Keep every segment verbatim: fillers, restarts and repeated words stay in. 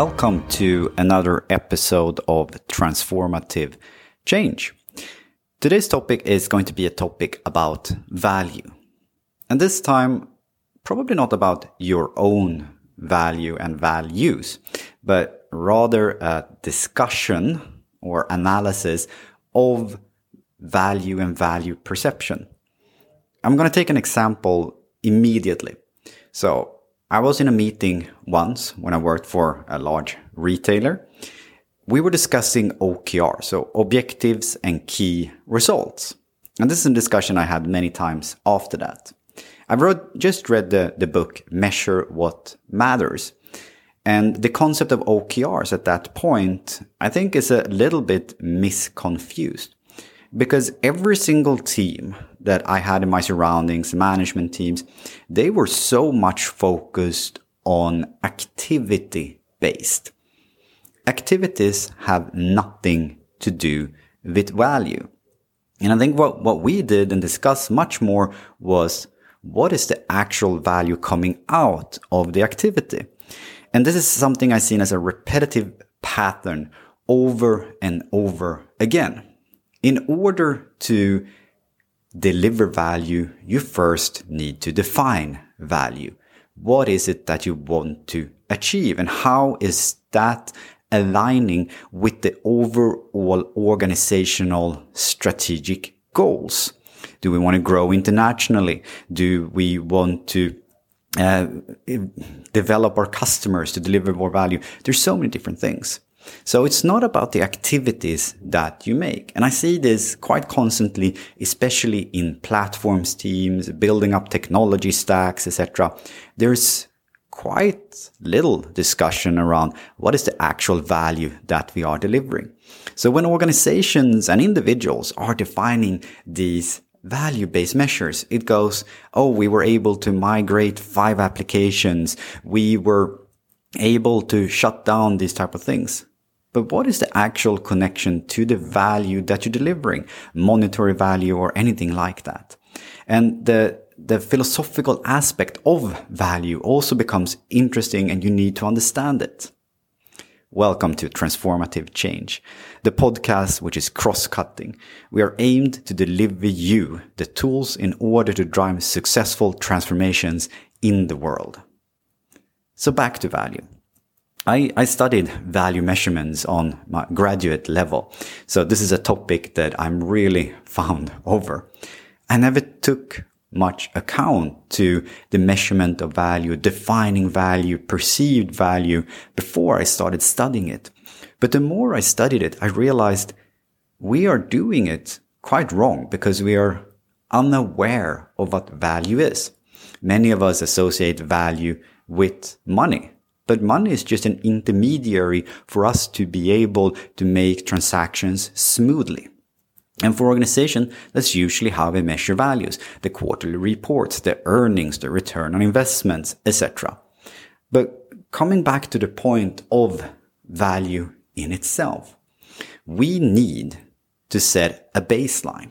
Welcome to another episode of Transformative Change. Today's topic is going to be a topic about value. And this time, probably not about your own value and values, but rather a discussion or analysis of value and value perception. I'm going to take an example immediately. So I was in a meeting once when I worked for a large retailer. We were discussing O K R, so objectives and key results. And this is a discussion I had many times after that. I wrote, just read the, the book, Measure What Matters. And the concept of O K Rs at that point, I think, is a little bit misconfused. Because every single team that I had in my surroundings, management teams, they were so much focused on activity-based. Activities have nothing to do with value. And I think what, what we did and discussed much more was, what is the actual value coming out of the activity? And this is something I've seen as a repetitive pattern over and over again. In order to deliver value, you first need to define value. What is it that you want to achieve, and how is that aligning with the overall organizational strategic goals? Do we want to grow internationally? Do we want to uh, develop our customers to deliver more value? There's so many different things. So it's not about the activities that you make. And I see this quite constantly, especially in platforms, teams, building up technology stacks, et cetera. There's quite little discussion around what is the actual value that we are delivering. So when organizations and individuals are defining these value-based measures, it goes, oh, we were able to migrate five applications. We were able to shut down these type of things. But what is the actual connection to the value that you're delivering, monetary value or anything like that? And the the philosophical aspect of value also becomes interesting, and you need to understand it. Welcome to Transformative Change, the podcast which is cross-cutting. We are aimed to deliver you the tools in order to drive successful transformations in the world. So back to value. I, I studied value measurements on my graduate level. So this is a topic that I'm really fond over. I never took much account to the measurement of value, defining value, perceived value before I started studying it. But the more I studied it, I realized we are doing it quite wrong because we are unaware of what value is. Many of us associate value with money. But money is just an intermediary for us to be able to make transactions smoothly. And for organization, that's usually how we measure values, the quarterly reports, the earnings, the return on investments, et cetera. But coming back to the point of value in itself, we need to set a baseline.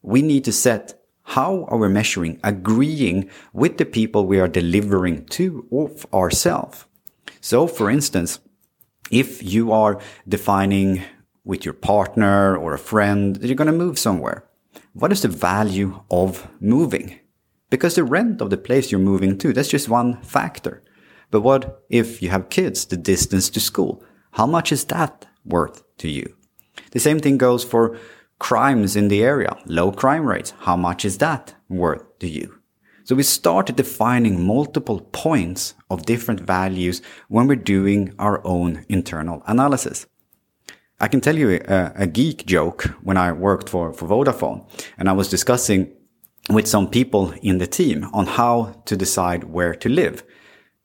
We need to set how are we measuring, agreeing with the people we are delivering to of ourselves? So, for instance, if you are defining with your partner or a friend that you're going to move somewhere, what is the value of moving? Because the rent of the place you're moving to, that's just one factor. But what if you have kids, the distance to school? How much is that worth to you? The same thing goes for crimes in the area, low crime rates, how much is that worth to you? So we started defining multiple points of different values when we're doing our own internal analysis. I can tell you a, a geek joke when I worked for, for Vodafone, and I was discussing with some people in the team on how to decide where to live.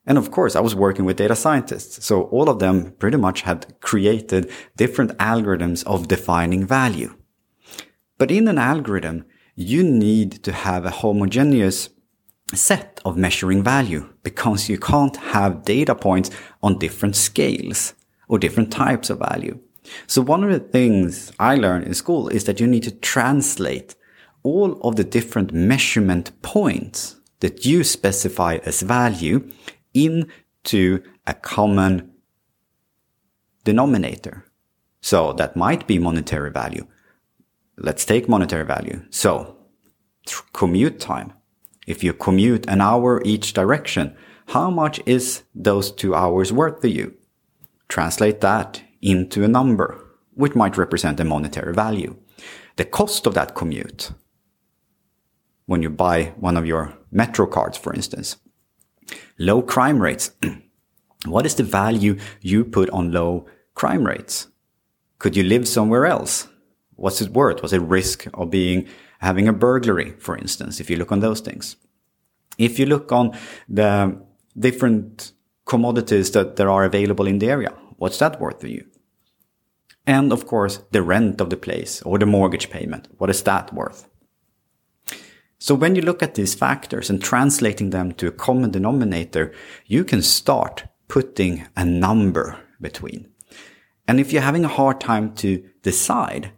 And of course, I was working with data scientists, so all of them pretty much had created different algorithms of defining value. But in an algorithm, you need to have a homogeneous set of measuring value because you can't have data points on different scales or different types of value. So one of the things I learned in school is that you need to translate all of the different measurement points that you specify as value into a common denominator. So that might be monetary value. Let's take monetary value. So commute time. If you commute an hour each direction, how much is those two hours worth to you? Translate that into a number, which might represent a monetary value. The cost of that commute, when you buy one of your metro cards, for instance. Low crime rates. What is the value you put on low crime rates? Could you live somewhere else? What's it worth? What's the risk of being having a burglary, for instance, if you look on those things? If you look on the different commodities that there are available in the area, what's that worth to you? And of course, the rent of the place or the mortgage payment, what is that worth? So when you look at these factors and translating them to a common denominator, you can start putting a number between. And if you're having a hard time to decide,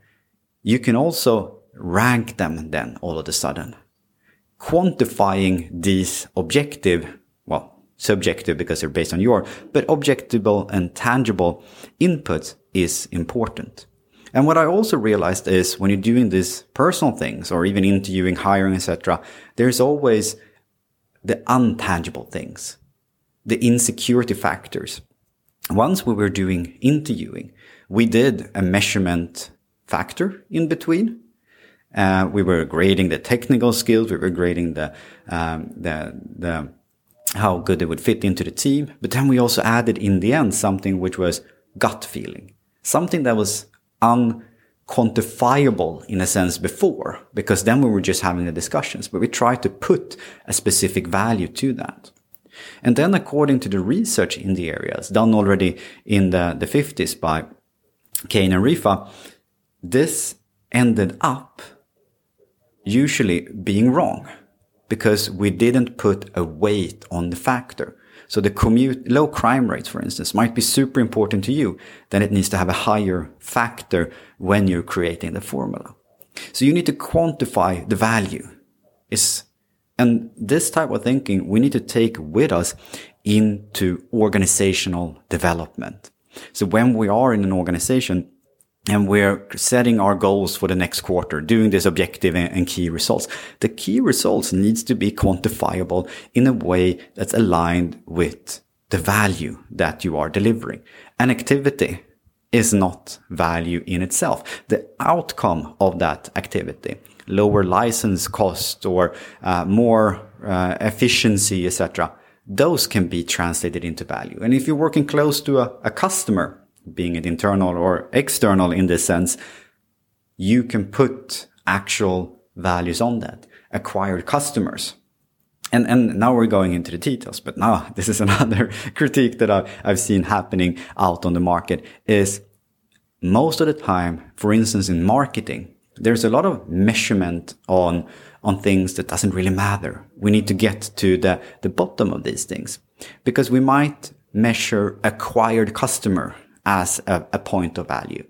you can also rank them then all of a sudden. Quantifying these objective, well, subjective because they're based on your, but objectable and tangible inputs is important. And what I also realized is when you're doing these personal things or even interviewing, hiring, et cetera, there's always the intangible things, the insecurity factors. Once we were doing interviewing, we did a measurement factor in between. Uh, we were grading the technical skills. We were grading the, um, the, the, how good they would fit into the team. But then we also added in the end something which was gut feeling, something that was unquantifiable in a sense before, because then we were just having the discussions, but we tried to put a specific value to that. And then according to the research in the areas done already in the, the fifties by Kane and Rifa, this ended up usually being wrong because we didn't put a weight on the factor. So the commute, low crime rates, for instance, might be super important to you. Then it needs to have a higher factor when you're creating the formula. So you need to quantify the value. It's, and this type of thinking we need to take with us into organizational development. So when we are in an organization and we're setting our goals for the next quarter, doing this objective and key results, the key results needs to be quantifiable in a way that's aligned with the value that you are delivering. An activity is not value in itself. The outcome of that activity, lower license cost or uh, more uh, efficiency, et cetera, those can be translated into value. And if you're working close to a, a customer, being it internal or external in this sense, you can put actual values on that, acquired customers. And and now we're going into the details, but now this is another critique that I've, I've seen happening out on the market is most of the time, for instance, in marketing, there's a lot of measurement on, on things that doesn't really matter. We need to get to the, the bottom of these things because we might measure acquired customer as a, a point of value.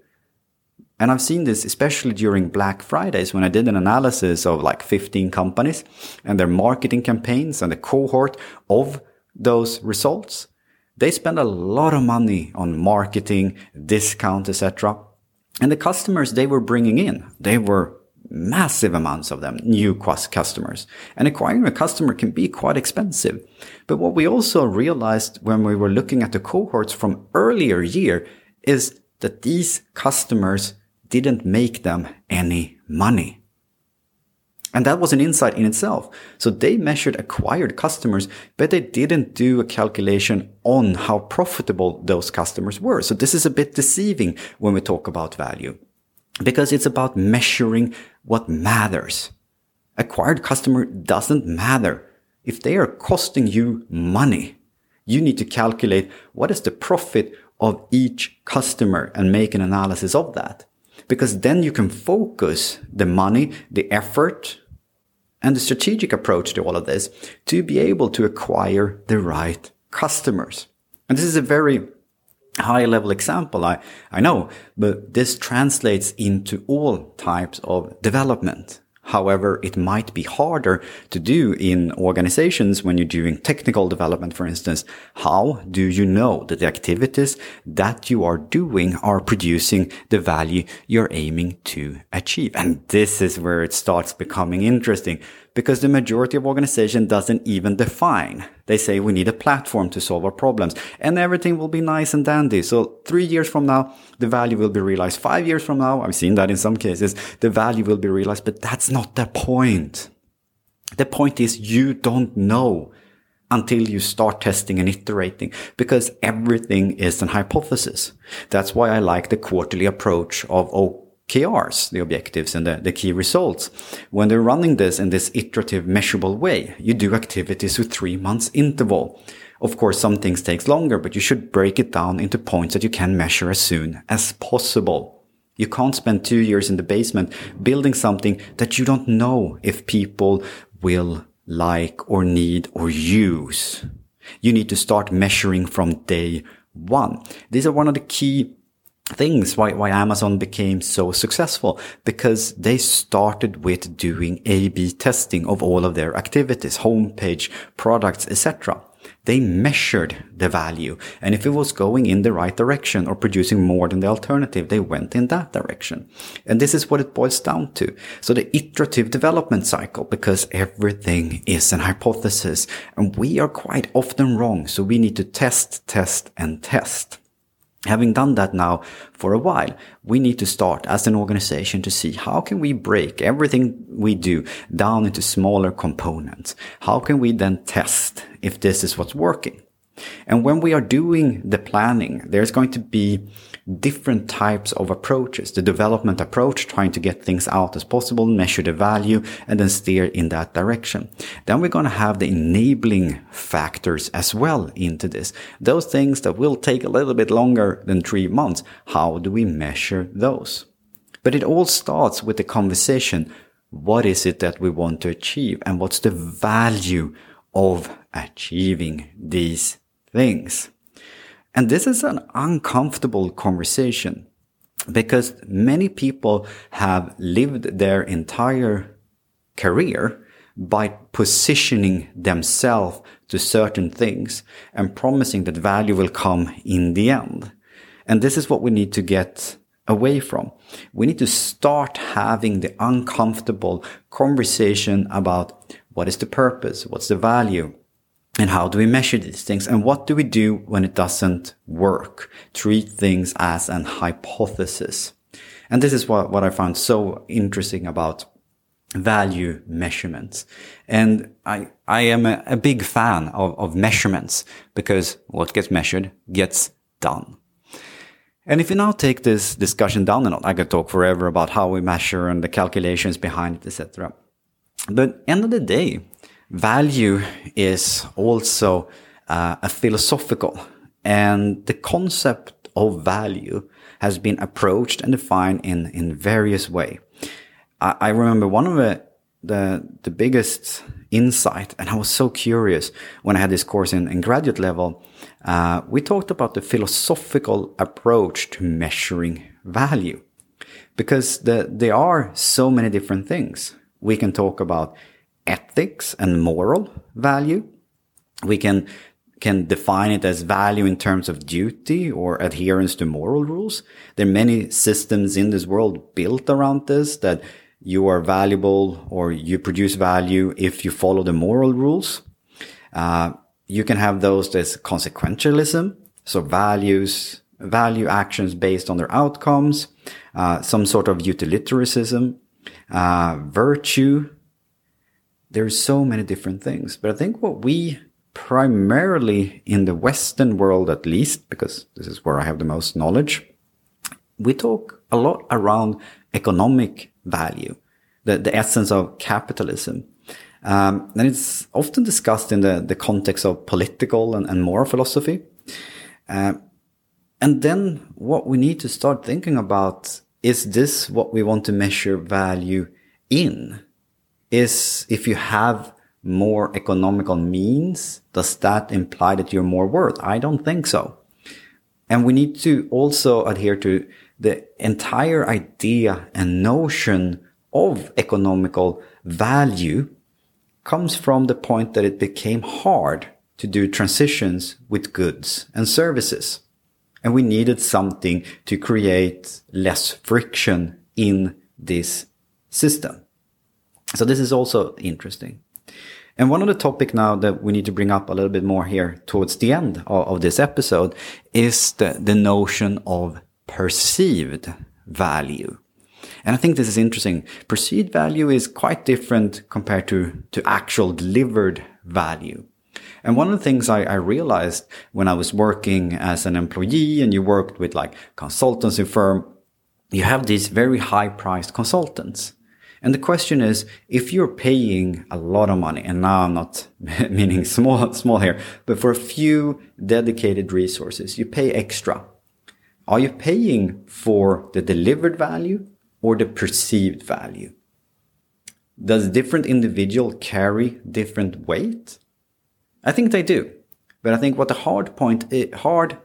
And I've seen this especially during Black Fridays when I did an analysis of like fifteen companies and their marketing campaigns and the cohort of those results. They spend a lot of money on marketing, discount, et cetera. And the customers they were bringing in, they were massive amounts of them, new customers. And acquiring a customer can be quite expensive. But what we also realized when we were looking at the cohorts from earlier year is that these customers didn't make them any money. And that was an insight in itself. So they measured acquired customers, but they didn't do a calculation on how profitable those customers were. So this is a bit deceiving when we talk about value, because it's about measuring what matters. Acquired customer doesn't matter. If they are costing you money, you need to calculate what is the profit of each customer and make an analysis of that. Because then you can focus the money, the effort, and the strategic approach to all of this to be able to acquire the right customers. And this is a very high-level example, I, I know, but this translates into all types of development. However, it might be harder to do in organizations when you're doing technical development, for instance. How do you know that the activities that you are doing are producing the value you're aiming to achieve? And this is where it starts becoming interesting, because the majority of organization doesn't even define. They say we need a platform to solve our problems and everything will be nice and dandy. So three years from now, the value will be realized. Five years from now, I've seen that in some cases, the value will be realized, but that's not the point. The point is you don't know until you start testing and iterating, because everything is an hypothesis. That's why I like the quarterly approach of O K Rs, the objectives and the, the key results. When they're running this in this iterative, measurable way, you do activities with three months interval. Of course, some things takes longer, but you should break it down into points that you can measure as soon as possible. You can't spend two years in the basement building something that you don't know if people will like or need or use. You need to start measuring from day one. These are one of the key things why, why Amazon became so successful, because they started with doing A B testing of all of their activities, homepage, products, et cetera. They measured the value, and if it was going in the right direction or producing more than the alternative, they went in that direction. And this is what it boils down to. So the iterative development cycle, because everything is an hypothesis, and we are quite often wrong, so we need to test, test, and test. Having done that now for a while, we need to start as an organization to see how can we break everything we do down into smaller components. How can we then test if this is what's working? And when we are doing the planning, there's going to be different types of approaches. The development approach, trying to get things out as possible, measure the value, and then steer in that direction. Then we're going to have the enabling factors as well into this. Those things that will take a little bit longer than three months. How do we measure those? But it all starts with the conversation. What is it that we want to achieve? And what's the value of achieving these things? And this is an uncomfortable conversation, because many people have lived their entire career by positioning themselves to certain things and promising that value will come in the end. And this is what we need to get away from. We need to start having the uncomfortable conversation about what is the purpose, what's the value, and how do we measure these things? And what do we do when it doesn't work? Treat things as an hypothesis. And this is what, what I found so interesting about value measurements. And I, I am a, a big fan of, of measurements, because what gets measured gets done. And if you now take this discussion down a notch, I could talk forever about how we measure and the calculations behind it, et cetera. But end of the day, value is also uh, a philosophical, and the concept of value has been approached and defined in, in various ways. I, I remember one of the, the, the biggest insight, and I was so curious when I had this course in, in graduate level, uh, we talked about the philosophical approach to measuring value, because the, there are so many different things. We can talk about ethics and moral value. We can can define it as value in terms of duty or adherence to moral rules. There are many systems in this world built around this, that you are valuable or you produce value if you follow the moral rules. Uh, you can have those as consequentialism, so values, value actions based on their outcomes, uh, some sort of utilitarianism, uh, virtue. There are so many different things, but I think what we primarily in the Western world, at least, because this is where I have the most knowledge, we talk a lot around economic value, the, the essence of capitalism. Um, and it's often discussed in the, the context of political and, and moral philosophy. Uh, and then what we need to start thinking about, is this what we want to measure value in? Is if you have more economical means, does that imply that you're more worth? I don't think so. And we need to also adhere to the entire idea and notion of economical value comes from the point that it became hard to do transitions with goods and services. And we needed something to create less friction in this system. So this is also interesting. And one of the topics now that we need to bring up a little bit more here towards the end of, of this episode is the, the notion of perceived value. And I think this is interesting. Perceived value is quite different compared to, to actual delivered value. And one of the things I, I realized when I was working as an employee and you worked with like consultancy firm, you have these very high priced consultants. And the question is, if you're paying a lot of money, and now I'm not meaning small, small here, but for a few dedicated resources, you pay extra. Are you paying for the delivered value or the perceived value? Does different individual carry different weight? I think they do. But I think what the hard point, hard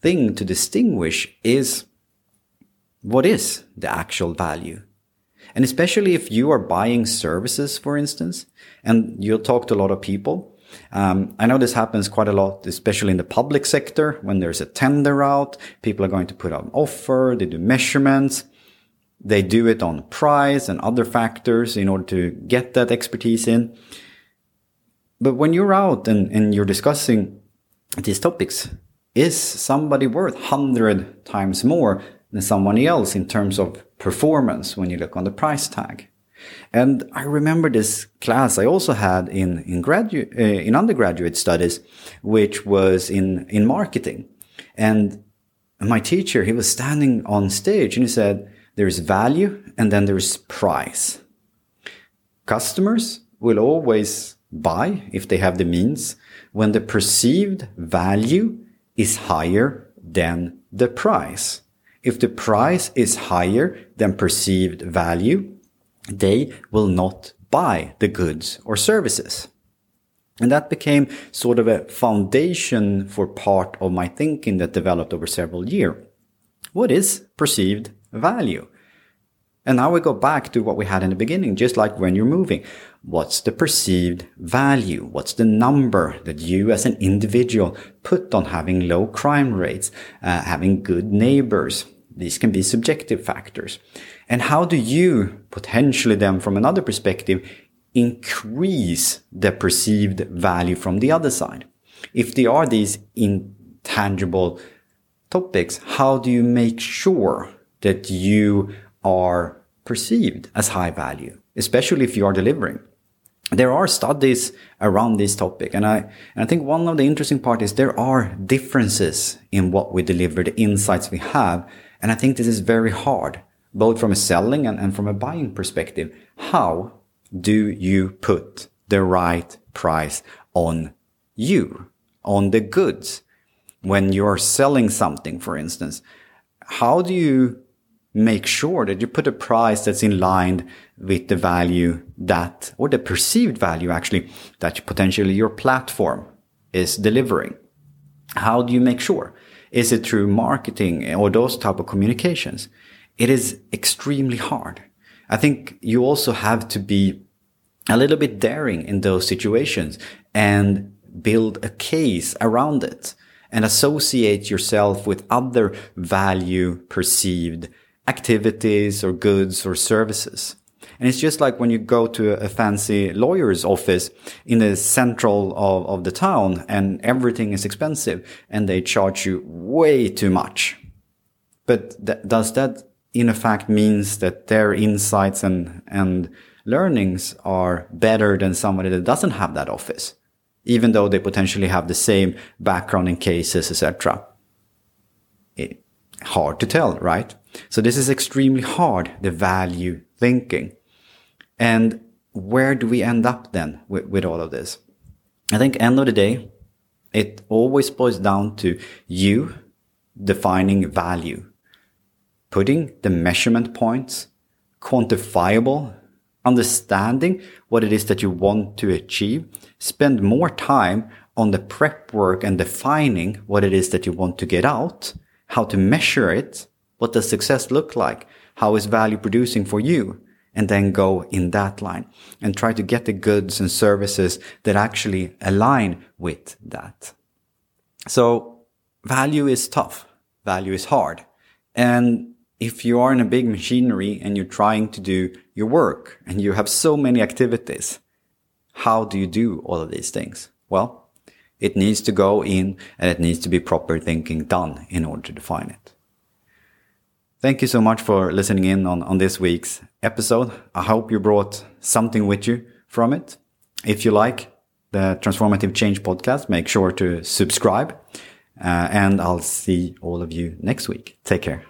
thing to distinguish is what is the actual value? And especially if you are buying services, for instance, and you'll talk to a lot of people. Um, I know this happens quite a lot, especially in the public sector. When there's a tender out, people are going to put out an offer. They do measurements. They do it on price and other factors in order to get that expertise in. But when you're out and, and you're discussing these topics, is somebody worth one hundred times more than someone else in terms of performance when you look on the price tag? And I remember this class I also had in in gradu- uh, in undergraduate studies, which was in in marketing. And my teacher, he was standing on stage and he said, there is value and then there is price. Customers will always buy if they have the means when the perceived value is higher than the price. If the price is higher than perceived value, they will not buy the goods or services. And that became sort of a foundation for part of my thinking that developed over several years. What is perceived value? And now we go back to what we had in the beginning, just like when you're moving. What's the perceived value? What's the number that you as an individual put on having low crime rates, uh, having good neighbors? These can be subjective factors. And how do you potentially then, from another perspective, increase the perceived value from the other side? If there are these intangible topics, how do you make sure that you are perceived as high value, especially if you are delivering? There are studies around this topic. And I, and I think one of the interesting part is there are differences in what we deliver, the insights we have. And I think this is very hard, both from a selling and, and from a buying perspective. How do you put the right price on you, on the goods? When you're selling something, for instance, how do you make sure that you put a price that's in line with the value that, or the perceived value actually, that potentially your platform is delivering? How do you make sure? Is it through marketing or those type of communications? It is extremely hard. I think you also have to be a little bit daring in those situations and build a case around it and associate yourself with other value perceived activities or goods or services. And it's just like when you go to a fancy lawyer's office in the central of, of the town and everything is expensive and they charge you way too much. But th- does that in effect means that their insights and, and learnings are better than somebody that doesn't have that office, even though they potentially have the same background in cases, et cetera? Hard to tell, right? So this is extremely hard, the value thinking. And where do we end up then with, with all of this? I think end of the day, it always boils down to you defining value, putting the measurement points, quantifiable, understanding what it is that you want to achieve, spend more time on the prep work and defining what it is that you want to get out, how to measure it, what does success look like, how is value producing for you, and then go in that line and try to get the goods and services that actually align with that. So value is tough. Value is hard. And if you are in a big machinery and you're trying to do your work and you have so many activities, how do you do all of these things? Well, it needs to go in and it needs to be proper thinking done in order to define it. Thank you so much for listening in on, on this week's episode. I hope you brought something with you from it. If you like the Transformative Change podcast, make sure to subscribe, uh, and I'll see all of you next week. Take care.